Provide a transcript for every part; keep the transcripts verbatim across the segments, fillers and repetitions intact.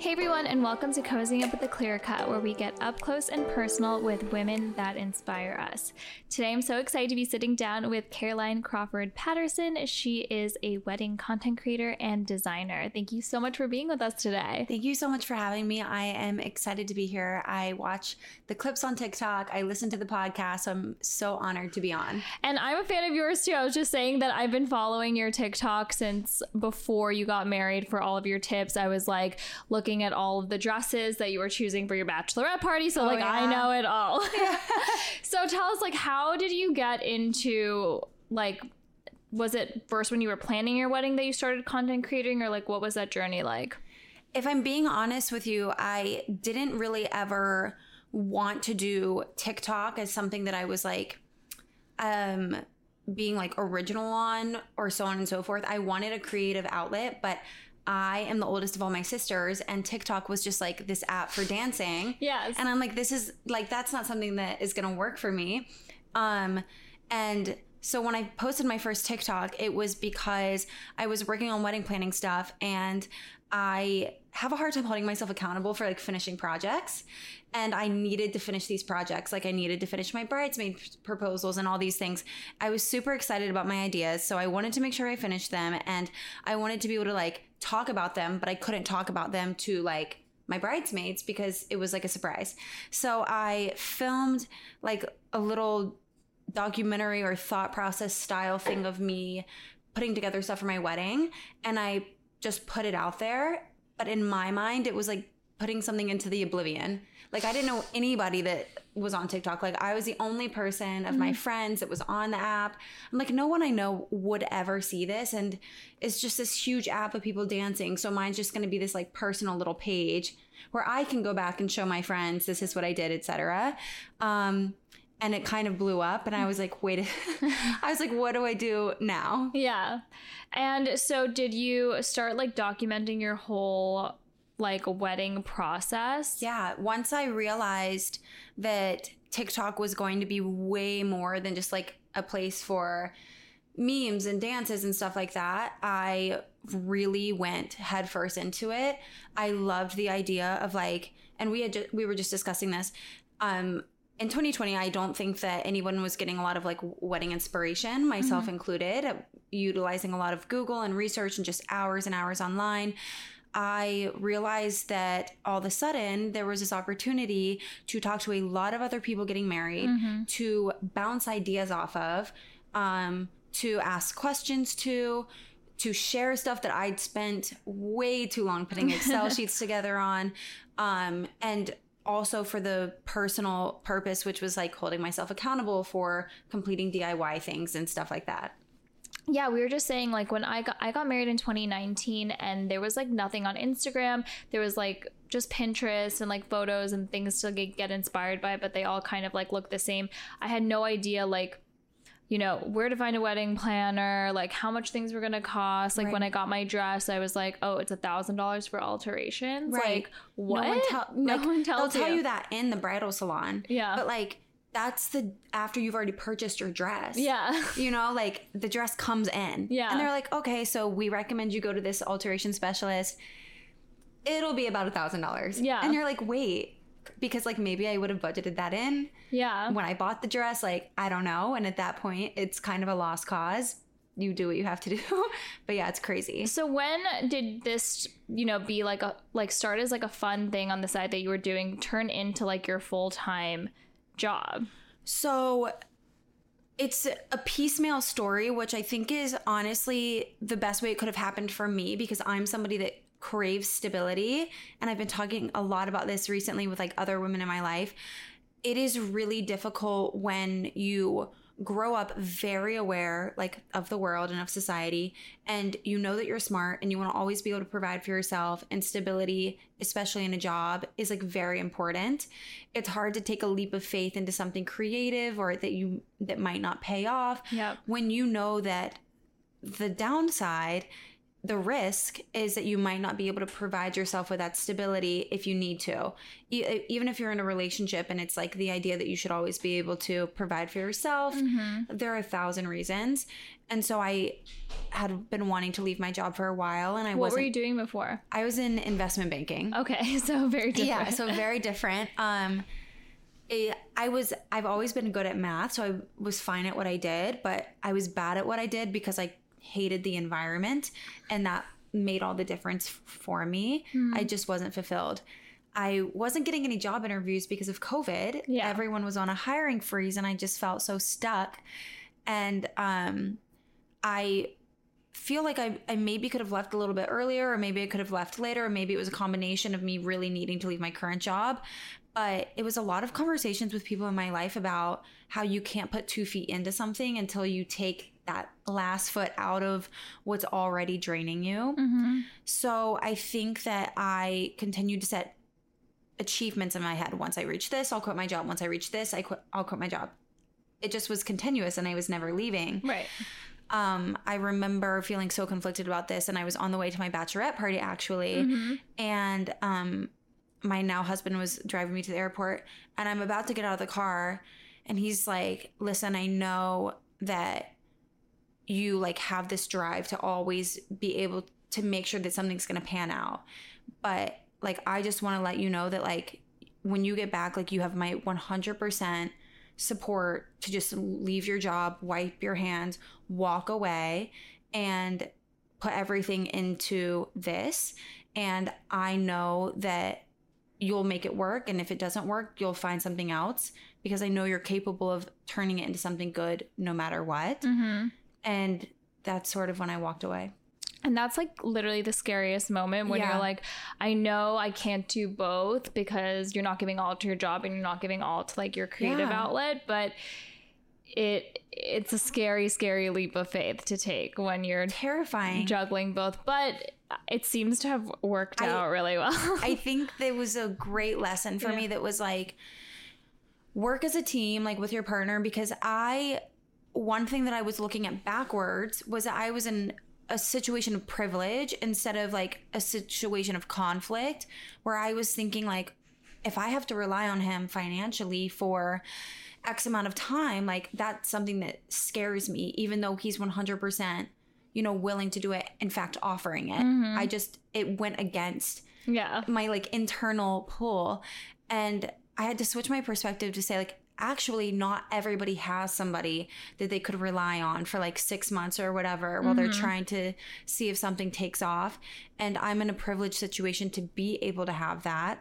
Hey everyone, and welcome to Cozying Up with the Clear Cut, where we get up close and personal with women that inspire us. Today I'm so excited to be sitting down with Caroline Crawford Patterson. She is a wedding content creator and designer. Thank you so much for being with us today. Thank you so much for having me. I am excited to be here. I watch the clips on TikTok. I listen to the podcast. So I'm so honored to be on. And I'm a fan of yours too. I was just saying that I've been following your TikTok since before you got married for all of your tips. I was like, look, at all of the dresses that you were choosing for your bachelorette party. So oh, like, yeah. I know it all. Yeah. So tell us, like, how did you get into, like, was it first when you were planning your wedding that you started content creating, or like, what was that journey like? If I'm being honest with you, I didn't really ever want to do TikTok as something that I was like, um, being like original on or so on and so forth. I wanted a creative outlet, but I am the oldest of all my sisters, and TikTok was just like this app for dancing. Yes. And I'm like, this is like, that's not something that is going to work for me. Um, and so when I posted my first TikTok, it was because I was working on wedding planning stuff, and I have a hard time holding myself accountable for like finishing projects. And I needed to finish these projects. Like, I needed to finish my bridesmaid proposals and all these things. I was super excited about my ideas, so I wanted to make sure I finished them, and I wanted to be able to like talk about them, but I couldn't talk about them to like my bridesmaids because it was like a surprise. So I filmed like a little documentary or thought process style thing of me putting together stuff for my wedding, and I just put it out there. But in my mind, it was like putting something into the oblivion. Like, I didn't know anybody that was on TikTok. Like, I was the only person of mm-hmm. my friends that was on the app. I'm like, no one I know would ever see this. And it's just this huge app of people dancing. So mine's just going to be this like personal little page where I can go back and show my friends, this is what I did, et cetera. Um, and it kind of blew up, and I was like, wait, I was like, what do I do now? Yeah. And so did you start like documenting your whole like wedding process? Yeah. Once I realized that TikTok was going to be way more than just like a place for memes and dances and stuff like that, I really went headfirst into it. I loved the idea of like, and we had, ju- we were just discussing this, um, in twenty twenty, I don't think that anyone was getting a lot of like wedding inspiration, myself mm-hmm. included, utilizing a lot of Google and research and just hours and hours online. I realized that all of a sudden there was this opportunity to talk to a lot of other people getting married, mm-hmm. to bounce ideas off of, um, to ask questions to, to share stuff that I'd spent way too long putting Excel sheets together on, um, and also for the personal purpose, which was like holding myself accountable for completing D I Y things and stuff like that. Yeah, we were just saying, like, when I got I got married in twenty nineteen, and there was like nothing on Instagram. There was like just Pinterest and like photos and things to get, get inspired by, but they all kind of like look the same. I had no idea, like, you know, where to find a wedding planner, like how much things were going to cost. Like, right. When I got my dress, I was like, oh, it's a thousand dollars for alterations. Right. Like, what? No one, tell- no like, one tells they'll you. They'll tell you that in the bridal salon. Yeah. But like, that's the, after you've already purchased your dress. Yeah. You know, like the dress comes in. Yeah. And they're like, okay, so we recommend you go to this alteration specialist. It'll be about a thousand dollars. Yeah. And you're like, wait. Because like maybe I would have budgeted that in yeah when I bought the dress, like I don't know. And at that point it's kind of a lost cause. You do what you have to do. But yeah, it's crazy. So when did this, you know, be like a like start as like a fun thing on the side that you were doing, turn into like your full-time job? So it's a piecemeal story, which I think is honestly the best way it could have happened for me, because I'm somebody that craves stability. And I've been talking a lot about this recently with like other women in my life. It is really difficult when you grow up very aware like of the world and of society, and you know that you're smart and you want to always be able to provide for yourself, and stability, especially in a job, is like very important. It's hard to take a leap of faith into something creative or that you that might not pay off. Yep. When you know that the downside, the risk is that you might not be able to provide yourself with that stability if you need to. E- even if you're in a relationship and it's like the idea that you should always be able to provide for yourself, mm-hmm. there are a thousand reasons. And so I had been wanting to leave my job for a while, and I was. What were you doing before? I was in investment banking. Okay, so very different. Yeah, so very different. Um, it, I was. I've always been good at math, so I was fine at what I did, but I was bad at what I did because I hated the environment, and that made all the difference f- for me. Mm. I just wasn't fulfilled. I wasn't getting any job interviews because of COVID. Yeah. Everyone was on a hiring freeze, and I just felt so stuck. And um, I feel like I, I maybe could have left a little bit earlier, or maybe I could have left later, or maybe it was a combination of me really needing to leave my current job. But it was a lot of conversations with people in my life about how you can't put two feet into something until you take that last foot out of what's already draining you. Mm-hmm. So I think that I continued to set achievements in my head. Once I reach this, I'll quit my job. Once I reach this, I quit, I'll quit my job. It just was continuous, and I was never leaving. Right. Um, I remember feeling so conflicted about this, and I was on the way to my bachelorette party, actually. Mm-hmm. And um, my now husband was driving me to the airport, and I'm about to get out of the car, and he's like, listen, I know that you like have this drive to always be able to make sure that something's going to pan out. But like, I just want to let you know that like, when you get back, like you have my one hundred percent support to just leave your job, wipe your hands, walk away, and put everything into this. And I know that you'll make it work. And if it doesn't work, you'll find something else, because I know you're capable of turning it into something good no matter what. Mm-hmm. And that's sort of when I walked away. And that's like literally the scariest moment when yeah. you're like, I know I can't do both, because you're not giving all to your job and you're not giving all to like your creative yeah. outlet. But it it's a scary, scary leap of faith to take when you're terrifying juggling both. But it seems to have worked I, out really well. I think there was a great lesson for yeah. me that was like, work as a team, like with your partner, because I one thing that I was looking at backwards was that I was in a situation of privilege instead of like a situation of conflict, where I was thinking like, if I have to rely on him financially for X amount of time, like that's something that scares me, even though he's one hundred percent, you know, willing to do it, in fact, offering it. Mm-hmm. I just, it went against yeah. my like internal pull. And I had to switch my perspective to say like, actually not everybody has somebody that they could rely on for like six months or whatever while mm-hmm. they're trying to see if something takes off. And I'm in a privileged situation to be able to have that.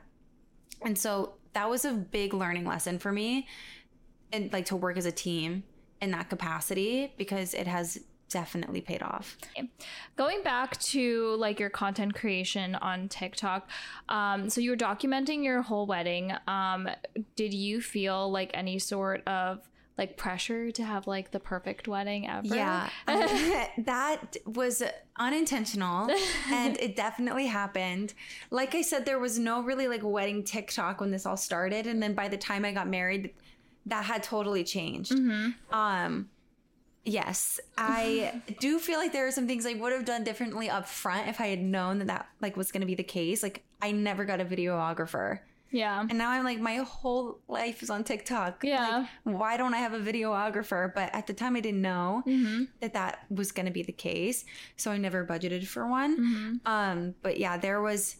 And so that was a big learning lesson for me, and like to work as a team in that capacity, because it has definitely paid off. Going back to like your content creation on TikTok, um so you were documenting your whole wedding. Um did you feel like any sort of like pressure to have like the perfect wedding ever? Yeah. Um, that was unintentional, and it definitely happened. Like I said, there was no really like wedding TikTok when this all started, and then by the time I got married, that had totally changed. Mm-hmm. um Yes, I do feel like there are some things I would have done differently up front if I had known that that like was going to be the case. Like I never got a videographer. Yeah. And now I'm like, my whole life is on TikTok. Yeah. Like, why don't I have a videographer? But at the time I didn't know mm-hmm. that that was going to be the case. So I never budgeted for one. Mm-hmm. Um, but yeah, there was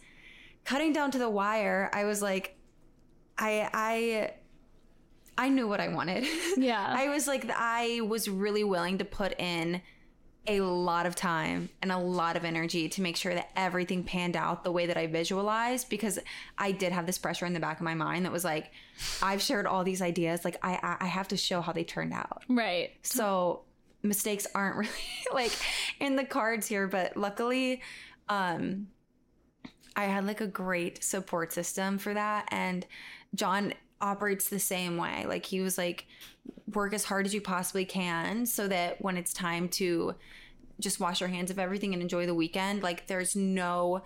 cutting down to the wire. I was like, I, I, I knew what I wanted. Yeah. I was like, I was really willing to put in a lot of time and a lot of energy to make sure that everything panned out the way that I visualized, because I did have this pressure in the back of my mind that was like, I've shared all these ideas. Like I, I have to show how they turned out. Right. So mistakes aren't really like in the cards here, but luckily, um, I had like a great support system for that. And John operates the same way. Like he was like, work as hard as you possibly can so that when it's time to just wash your hands of everything and enjoy the weekend, like there's no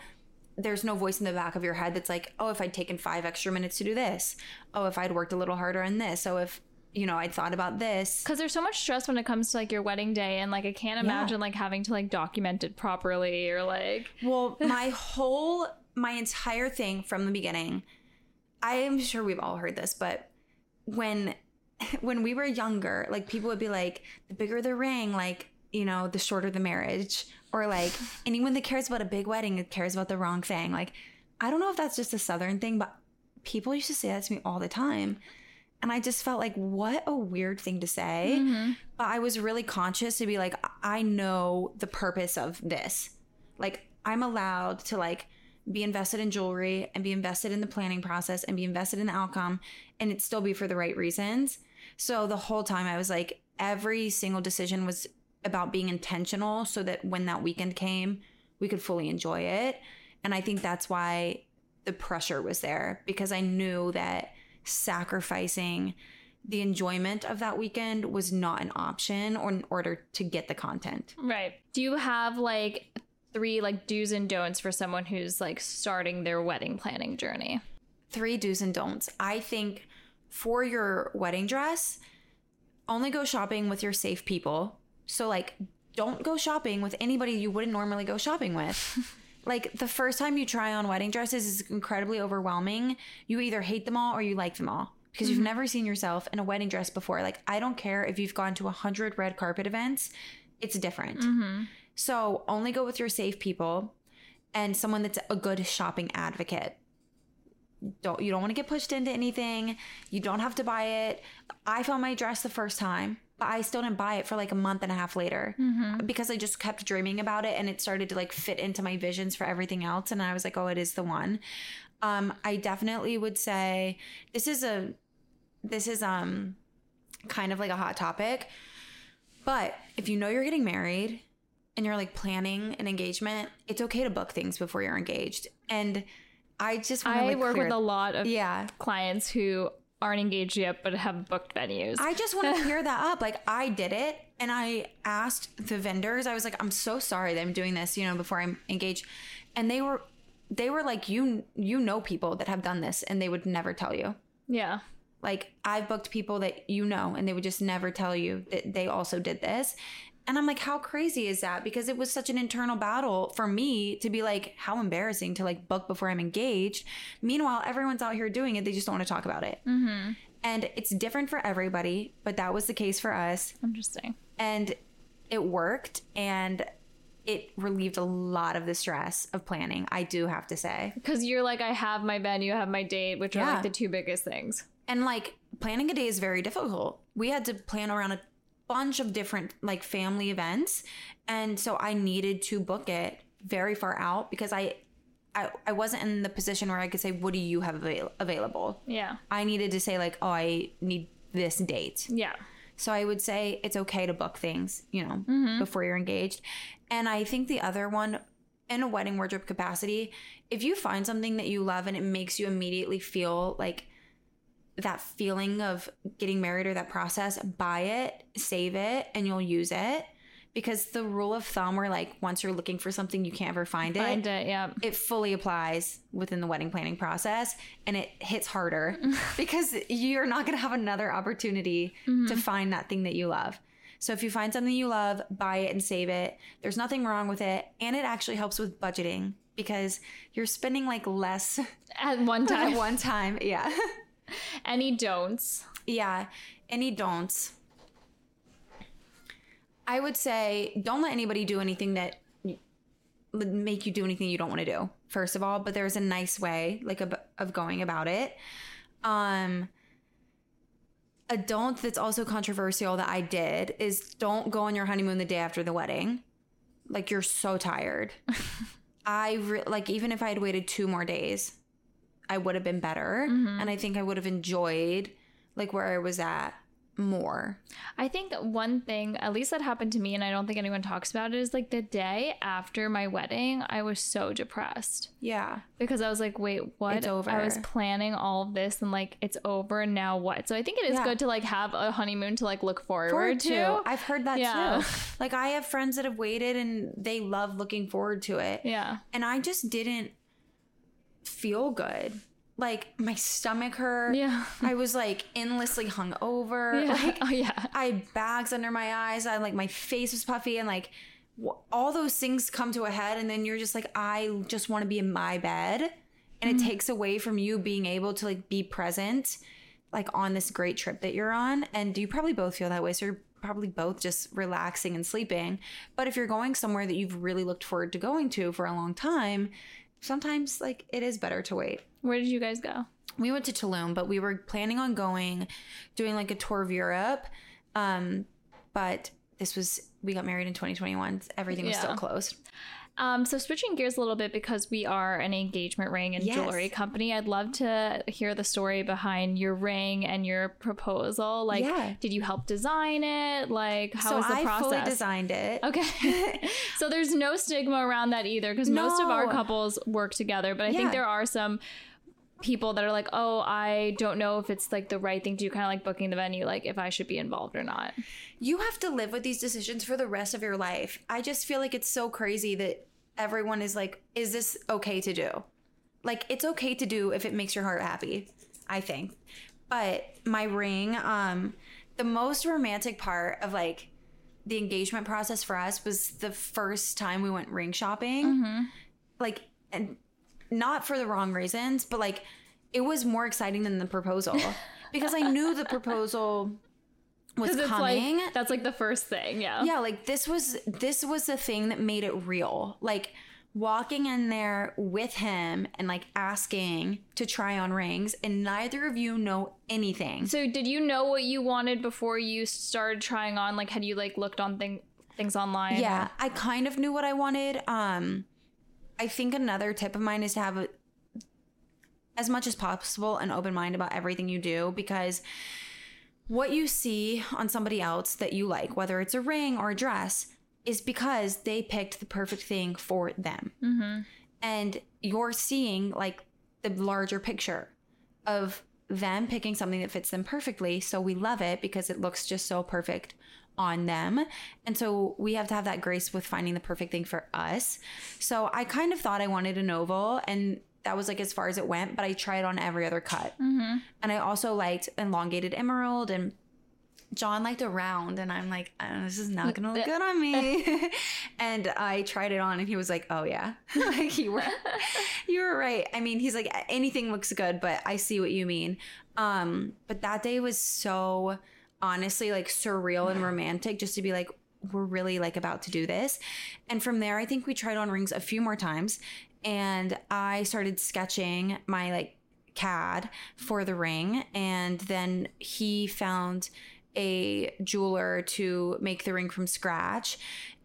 there's no voice in the back of your head that's like, oh, if I'd taken five extra minutes to do this, oh, if I'd worked a little harder on this, oh, if you know, I'd thought about this. Because there's so much stress when it comes to like your wedding day, and like I can't imagine yeah. like having to like document it properly or like well my whole my entire thing from the beginning. I am sure we've all heard this, but when when we were younger, like people would be like, the bigger the ring, like you know, the shorter the marriage, or like anyone that cares about a big wedding cares about the wrong thing. Like, I don't know if that's just a Southern thing, but people used to say that to me all the time. And I just felt like, what a weird thing to say. Mm-hmm. But I was really conscious to be like, I know the purpose of this. Like, I'm allowed to like be invested in jewelry and be invested in the planning process and be invested in the outcome, and it still be for the right reasons. So the whole time I was like, every single decision was about being intentional so that when that weekend came, we could fully enjoy it. And I think that's why the pressure was there, because I knew that sacrificing the enjoyment of that weekend was not an option or in order to get the content. Right. Do you have like three like do's and don'ts for someone who's like starting their wedding planning journey? Three do's and don'ts. I think for your wedding dress, only go shopping with your safe people. So like, don't go shopping with anybody you wouldn't normally go shopping with. Like, the first time you try on wedding dresses is incredibly overwhelming. You either hate them all or you like them all, because mm-hmm. you've never seen yourself in a wedding dress before. Like, I don't care if you've gone to one hundred red carpet events. It's different. Mm-hmm. So only go with your safe people and someone that's a good shopping advocate. Don't, you don't want to get pushed into anything. You don't have to buy it. I found my dress the first time, but I still didn't buy it for like a month and a half later mm-hmm. because I just kept dreaming about it, and it started to like fit into my visions for everything else. And I was like, oh, it is the one. Um, I definitely would say this is a, this is um kind of like a hot topic, but if you know you're getting married and you're like planning an engagement, it's okay to book things before you're engaged. And I just want to like I work clear. with a lot of yeah. clients who aren't engaged yet but have booked venues. I just want to clear that up. Like, I did it, and I asked the vendors. I was like, I'm so sorry that I'm doing this, you know, before I'm engaged. And they were they were like, you you know people that have done this and they would never tell you. Yeah. Like, I've booked people that you know and they would just never tell you that they also did this. And I'm like, how crazy is that? Because it was such an internal battle for me to be like, how embarrassing to like book before I'm engaged. Meanwhile, everyone's out here doing it. They just don't want to talk about it. Mm-hmm. And it's different for everybody, but that was the case for us. Interesting. And it worked, and it relieved a lot of the stress of planning, I do have to say. Because you're like, I have my venue, I have my date, which yeah. are like the two biggest things. And like, planning a day is very difficult. We had to plan around a bunch of different like family events, and so I needed to book it very far out because I I, I wasn't in the position where I could say, what do you have avail- available? Yeah. I needed to say like, oh, I need this date. Yeah. So I would say it's okay to book things, you know, mm-hmm. before you're engaged. And I think the other one, in a wedding wardrobe capacity, if you find something that you love and it makes you immediately feel like that feeling of getting married or that process, buy it, save it, and you'll use it. Because the rule of thumb where like, once you're looking for something, you can't ever find it. Find it, yeah. It fully applies within the wedding planning process, and it hits harder because you're not going to have another opportunity mm-hmm. to find that thing that you love. So if you find something you love, buy it and save it. There's nothing wrong with it. And it actually helps with budgeting because you're spending like less at one time. At one time, yeah. Any don'ts? Yeah, any don'ts. I would say don't let anybody do anything that would make you do anything you don't want to do, first of all. But there's a nice way like of, of going about it. Um, a don't that's also controversial that I did is don't go on your honeymoon the day after the wedding. Like, you're so tired. I re- like even if I had waited two more days, I would have been better. Mm-hmm. And I think I would have enjoyed like where I was at more. I think one thing, at least that happened to me, and I don't think anyone talks about it, is like the day after my wedding, I was so depressed. Yeah. Because I was like, wait, what? It's over. I was planning all of this and like, it's over, and now what? So I think it is yeah. good to like have a honeymoon to like look forward, forward to. to. I've heard that yeah. too. Like, I have friends that have waited and they love looking forward to it. Yeah. And I just didn't feel good. Like, my stomach hurt. Yeah. I was like endlessly hungover. Yeah. Like, oh yeah. I had bags under my eyes. I like my face was puffy, and like w- all those things come to a head, and then you're just like, I just want to be in my bed, and mm-hmm. it takes away from you being able to like be present, like on this great trip that you're on. And you probably both feel that way, so you're probably both just relaxing and sleeping. But if you're going somewhere that you've really looked forward to going to for a long time, sometimes like it is better to wait. Where did you guys go? We went to Tulum, but we were planning on going, doing like a tour of Europe. Um, but this was, we got married in twenty twenty-one. Everything was yeah. still closed. Um, so switching gears a little bit, because we are an engagement ring and yes. jewelry company, I'd love to hear the story behind your ring and your proposal. Like, yeah. did you help design it? Like, how so was the I process? I fully designed it. Okay. So there's no stigma around that either, because no. most of our couples work together. But I yeah. think there are some people that are like, oh, I don't know if it's like the right thing to do, kind of like booking the venue, like if I should be involved or not. You have to live with these decisions for the rest of your life. I just feel like it's so crazy that everyone is like, is this okay to do? Like, it's okay to do if it makes your heart happy, I think. But my ring, um, the most romantic part of like the engagement process for us was the first time we went ring shopping. Mm-hmm. Like, and not for the wrong reasons, but like it was more exciting than the proposal, because I knew the proposal was coming. Like, that's like the first thing. Yeah. Yeah. Like this was, this was the thing that made it real. Like walking in there with him and like asking to try on rings, and neither of you know anything. So did you know what you wanted before you started trying on? Like, had you like looked on thing, things online? Yeah. Or? I kind of knew what I wanted. Um, I think another tip of mine is to have, a, as much as possible, an open mind about everything you do, because what you see on somebody else that you like, whether it's a ring or a dress, is because they picked the perfect thing for them. Mm-hmm. And you're seeing like the larger picture of them picking something that fits them perfectly. So we love it because it looks just so perfect on them. And so we have to have that grace with finding the perfect thing for us. So I kind of thought I wanted an oval, and that was like as far as it went, but I tried on every other cut. Mm-hmm. And I also liked elongated emerald, and John liked a round, and I'm like, oh, this is not gonna look good on me. And I tried it on, and he was like, oh yeah. Like you were you were right. I mean, he's like, anything looks good, but I see what you mean. Um but that day was so honestly like surreal and romantic, just to be like, we're really like about to do this. And from there, I think we tried on rings a few more times, and I started sketching my like C A D for the ring, and then he found a jeweler to make the ring from scratch.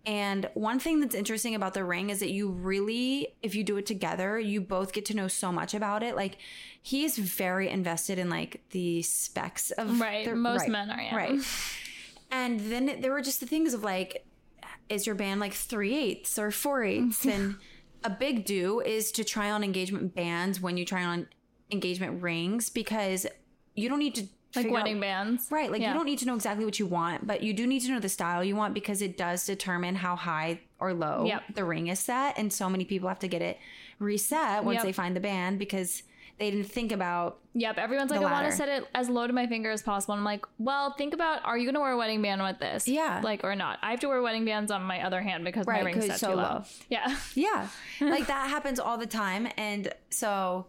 And one thing that's interesting about the ring is that you really, if you do it together, you both get to know so much about it. Like, he is very invested in like the specs of right. The, most right, men are, yeah. Right. And then it, there were just the things of like, is your band like three eighths or four eighths? And a big do is to try on engagement bands when you try on engagement rings, because you don't need to like wedding out, bands. Right. Like yeah. you don't need to know exactly what you want, but you do need to know the style you want, because it does determine how high or low yep. the ring is set. And so many people have to get it reset once yep. they find the band, because they didn't think about Yep. Everyone's like, ladder. I want to set it as low to my finger as possible. And I'm like, well, think about, are you going to wear a wedding band with this? Yeah. Like, or not. I have to wear wedding bands on my other hand, because right, my ring's set so too low. low. Yeah. Yeah. Like that happens all the time. And so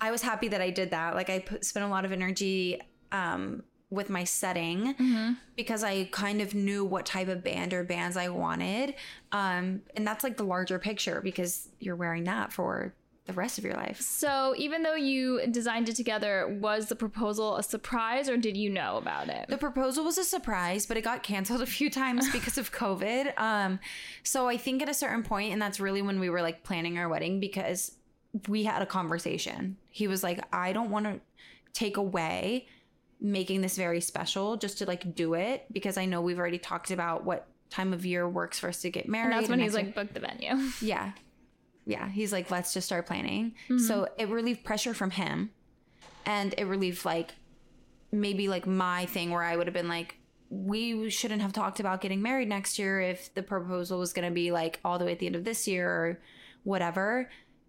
I was happy that I did that. Like I put, spent a lot of energy Um, with my setting mm-hmm. because I kind of knew what type of band or bands I wanted. Um, and that's like the larger picture, because you're wearing that for the rest of your life. So even though you designed it together, was the proposal a surprise, or did you know about it? The proposal was a surprise, but it got canceled a few times because of COVID. Um, so I think at a certain point, and that's really when we were like planning our wedding, because we had a conversation. He was like, I don't want to take away making this very special just to like do it, because I know we've already talked about what time of year works for us to get married. And that's when and he's like, book the venue. Yeah. Yeah. He's like, let's just start planning. Mm-hmm. So it relieved pressure from him, and it relieved like maybe like my thing where I would have been like, we shouldn't have talked about getting married next year if the proposal was going to be like all the way at the end of this year or whatever.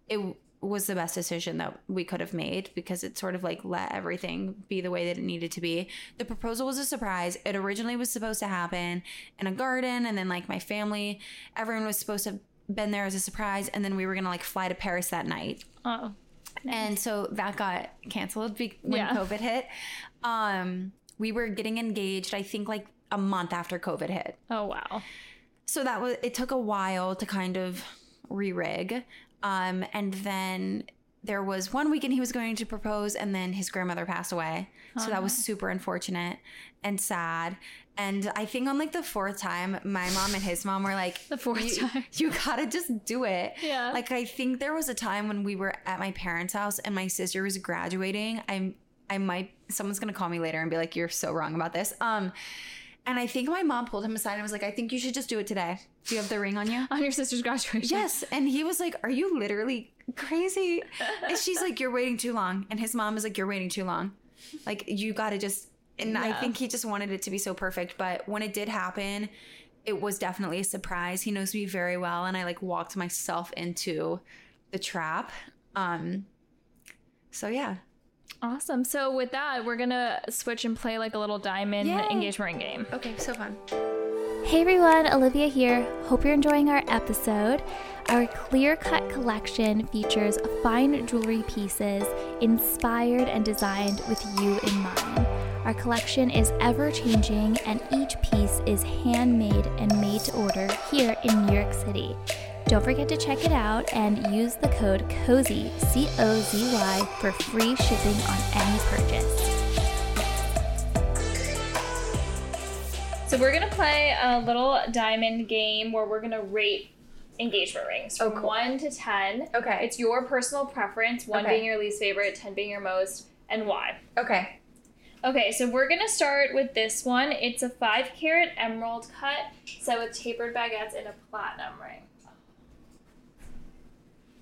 It was the best decision that we could have made, because it sort of like let everything be the way that it needed to be. The proposal was a surprise. It originally was supposed to happen in a garden, and then like my family, everyone was supposed to have been there as a surprise, and then we were gonna like fly to Paris that night. Oh, nice. And so that got canceled when yeah. COVID hit. Um, we were getting engaged, I think like a month after COVID hit. Oh, wow. So that was, it took a while to kind of re-rig. Um, and then there was one weekend he was going to propose and then his grandmother passed away. Oh, so that was super unfortunate and sad. And I think on like the fourth time, my mom and his mom were like, the fourth you, time. You gotta just do it. Yeah. Like, I think there was a time when we were at my parents' house and my sister was graduating. I'm, I might, someone's gonna call me later and be like, you're so wrong about this. Um, And I think my mom pulled him aside and was like, I think you should just do it today. Do you have the ring on you? On your sister's graduation. Yes. And he was like, are you literally crazy? And she's like, you're waiting too long. And his mom is like, you're waiting too long. Like, you got to just, and yeah. I think he just wanted it to be so perfect. But when it did happen, it was definitely a surprise. He knows me very well. And I like walked myself into the trap. Um, so, yeah. Awesome. So with that, we're going to switch and play like a little diamond Yay. engagement ring game. Okay, so fun. Hey everyone, Olivia here. Hope you're enjoying our episode. Our Clear Cut collection features fine jewelry pieces inspired and designed with you in mind. Our collection is ever-changing and each piece is handmade and made to order here in New York City. Don't forget to check it out and use the code COZY, C O Z Y, for free shipping on any purchase. So we're going to play a little diamond game where we're going to rate engagement rings from oh, cool. one to ten. Okay. It's your personal preference, one okay. being your least favorite, ten being your most, and why. Okay. Okay, so we're going to start with this one. It's a five carat emerald cut set with tapered baguettes and a platinum ring.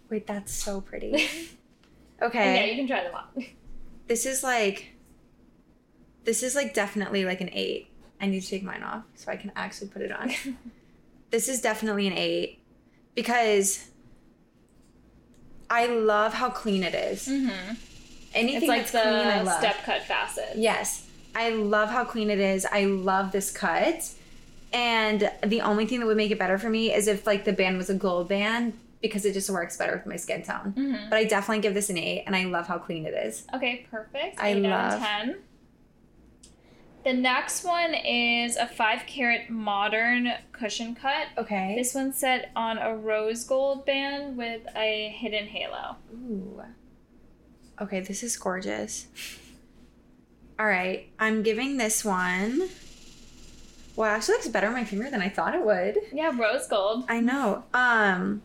Wait, that's so pretty. Okay. Yeah, you can try them on. This is like, this is like definitely like an eight. I need to take mine off so I can actually put it on. This is definitely an eight because I love how clean it is. Mm-hmm. Anything it's like that's the clean, I love. Step cut facet. Yes. I love how clean it is. I love this cut. And the only thing that would make it better for me is if like the band was a gold band, because it just works better with my skin tone. Mm-hmm. But I definitely give this an eight, and I love how clean it is. Okay, perfect. I eight love. Out of ten. The next one is a five carat modern cushion cut. Okay. This one's set on a rose gold band with a hidden halo. Ooh. Okay, this is gorgeous. All right, I'm giving this one... Well, it actually looks better on my finger than I thought it would. Yeah, rose gold. I know. Um...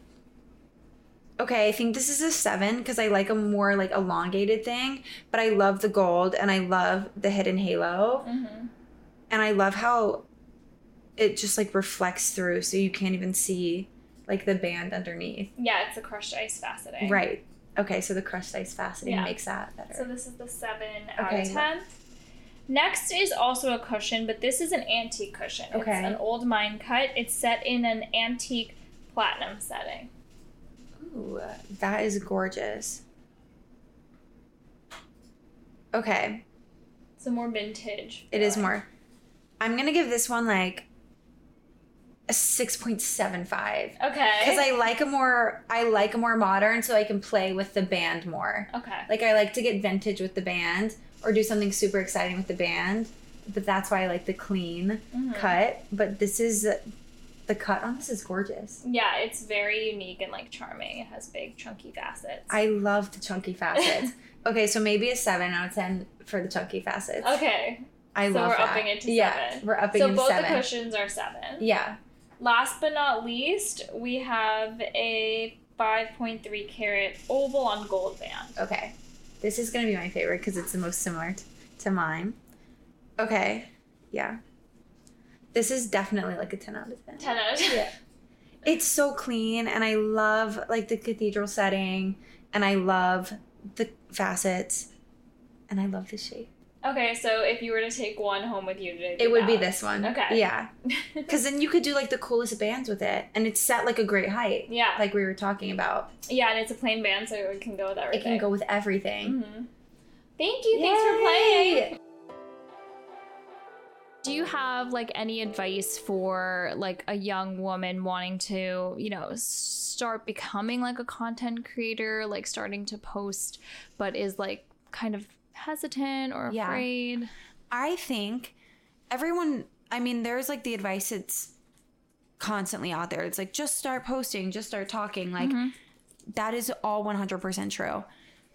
Okay, I think this is a seven because I like a more like elongated thing, but I love the gold and I love the hidden halo. Mm-hmm. And I love how it just like reflects through so you can't even see like the band underneath. Yeah, it's the crushed ice faceting. Right. Okay, so the crushed ice faceting yeah. makes that better. So this is the seven out okay. of ten. Next is also a cushion, but this is an antique cushion. Okay. It's an old mine cut. It's set in an antique platinum setting. Ooh, that is gorgeous. Okay. It's a more vintage. It is more. I'm going to give this one like a six point seven five. Okay. Because I like a more, I like a more modern so I can play with the band more. Okay. Like I like to get vintage with the band or do something super exciting with the band. But that's why I like the clean mm-hmm. cut. But this is... The cut on this is gorgeous. Yeah, it's very unique and like charming. It has big chunky facets. I love the chunky facets. Okay, so maybe a seven out of ten for the chunky facets. Okay. I so love that. So we're upping it to yeah, seven. Yeah, we're upping so it to seven. So both the cushions are seven. Yeah. Last but not least, we have a five point three carat oval on gold band. Okay. This is going to be my favorite because it's the most similar t- to mine. Okay. Yeah. This is definitely like a ten out of ten. ten out of ten. Yeah. It's so clean and I love like the cathedral setting and I love the facets and I love the shape. Okay, so if you were to take one home with you today, it would be this one. Okay. Yeah. Because then you could do like the coolest bands with it and it's set like a great height. Yeah. Like we were talking about. Yeah, and it's a plain band so it can go with everything. It can go with everything. Mm-hmm. Thank you. Yay. Thanks for playing. Do you have like any advice for like a young woman wanting to, you know, start becoming like a content creator, like starting to post, but is like kind of hesitant or afraid? Yeah. I think everyone I mean, there's like the advice that's constantly out there. It's like, just start posting, just start talking. Like, mm-hmm. that is all one hundred percent true.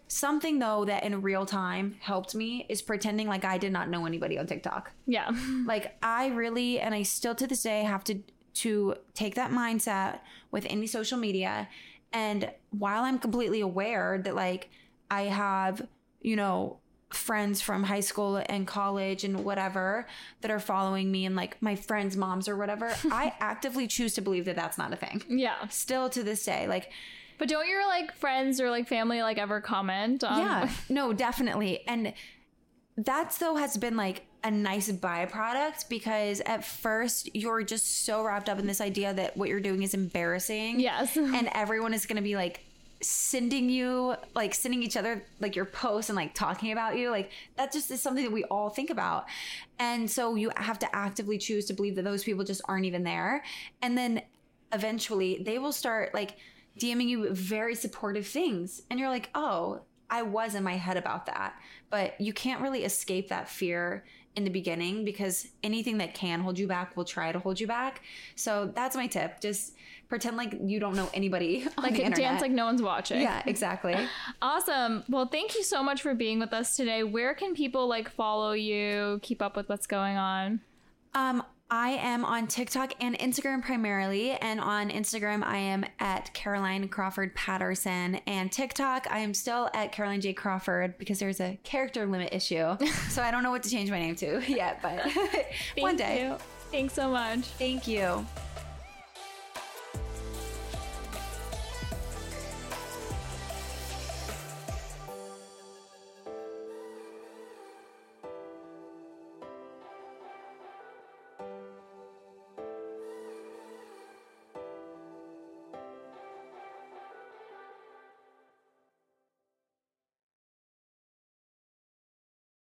Something, though, that in real time helped me is pretending like I did not know anybody on TikTok. Yeah. Like, I really, and I still to this day have to to take that mindset with any social media. And while I'm completely aware that, like, I have, you know, friends from high school and college and whatever that are following me and, like, my friends' moms or whatever, I actively choose to believe that that's not a thing. Yeah. Still to this day. Like, but don't your, like, friends or, like, family, like, ever comment on? Yeah. No, definitely. And that, though, has been, like, a nice byproduct, because at first you're just so wrapped up in this idea that what you're doing is embarrassing. Yes. And everyone is going to be, like, sending you, like, sending each other, like, your posts and, like, talking about you. Like, that just is something that we all think about. And so you have to actively choose to believe that those people just aren't even there. And then eventually they will start, like, DMing you very supportive things. And you're like, oh, I was in my head about that. But you can't really escape that fear in the beginning, because anything that can hold you back will try to hold you back. So that's my tip. Just pretend like you don't know anybody on like the internet. Dance like no one's watching. Yeah, exactly. Awesome. Well, thank you so much for being with us today. Where can people, like, follow you, keep up with what's going on? Um, I am on TikTok and Instagram primarily. And on Instagram, I am at Caroline Crawford Patterson. And TikTok, I am still at Caroline J. Crawford, because there's a character limit issue. So I don't know what to change my name to yet, but one day. You. Thanks so much. Thank you.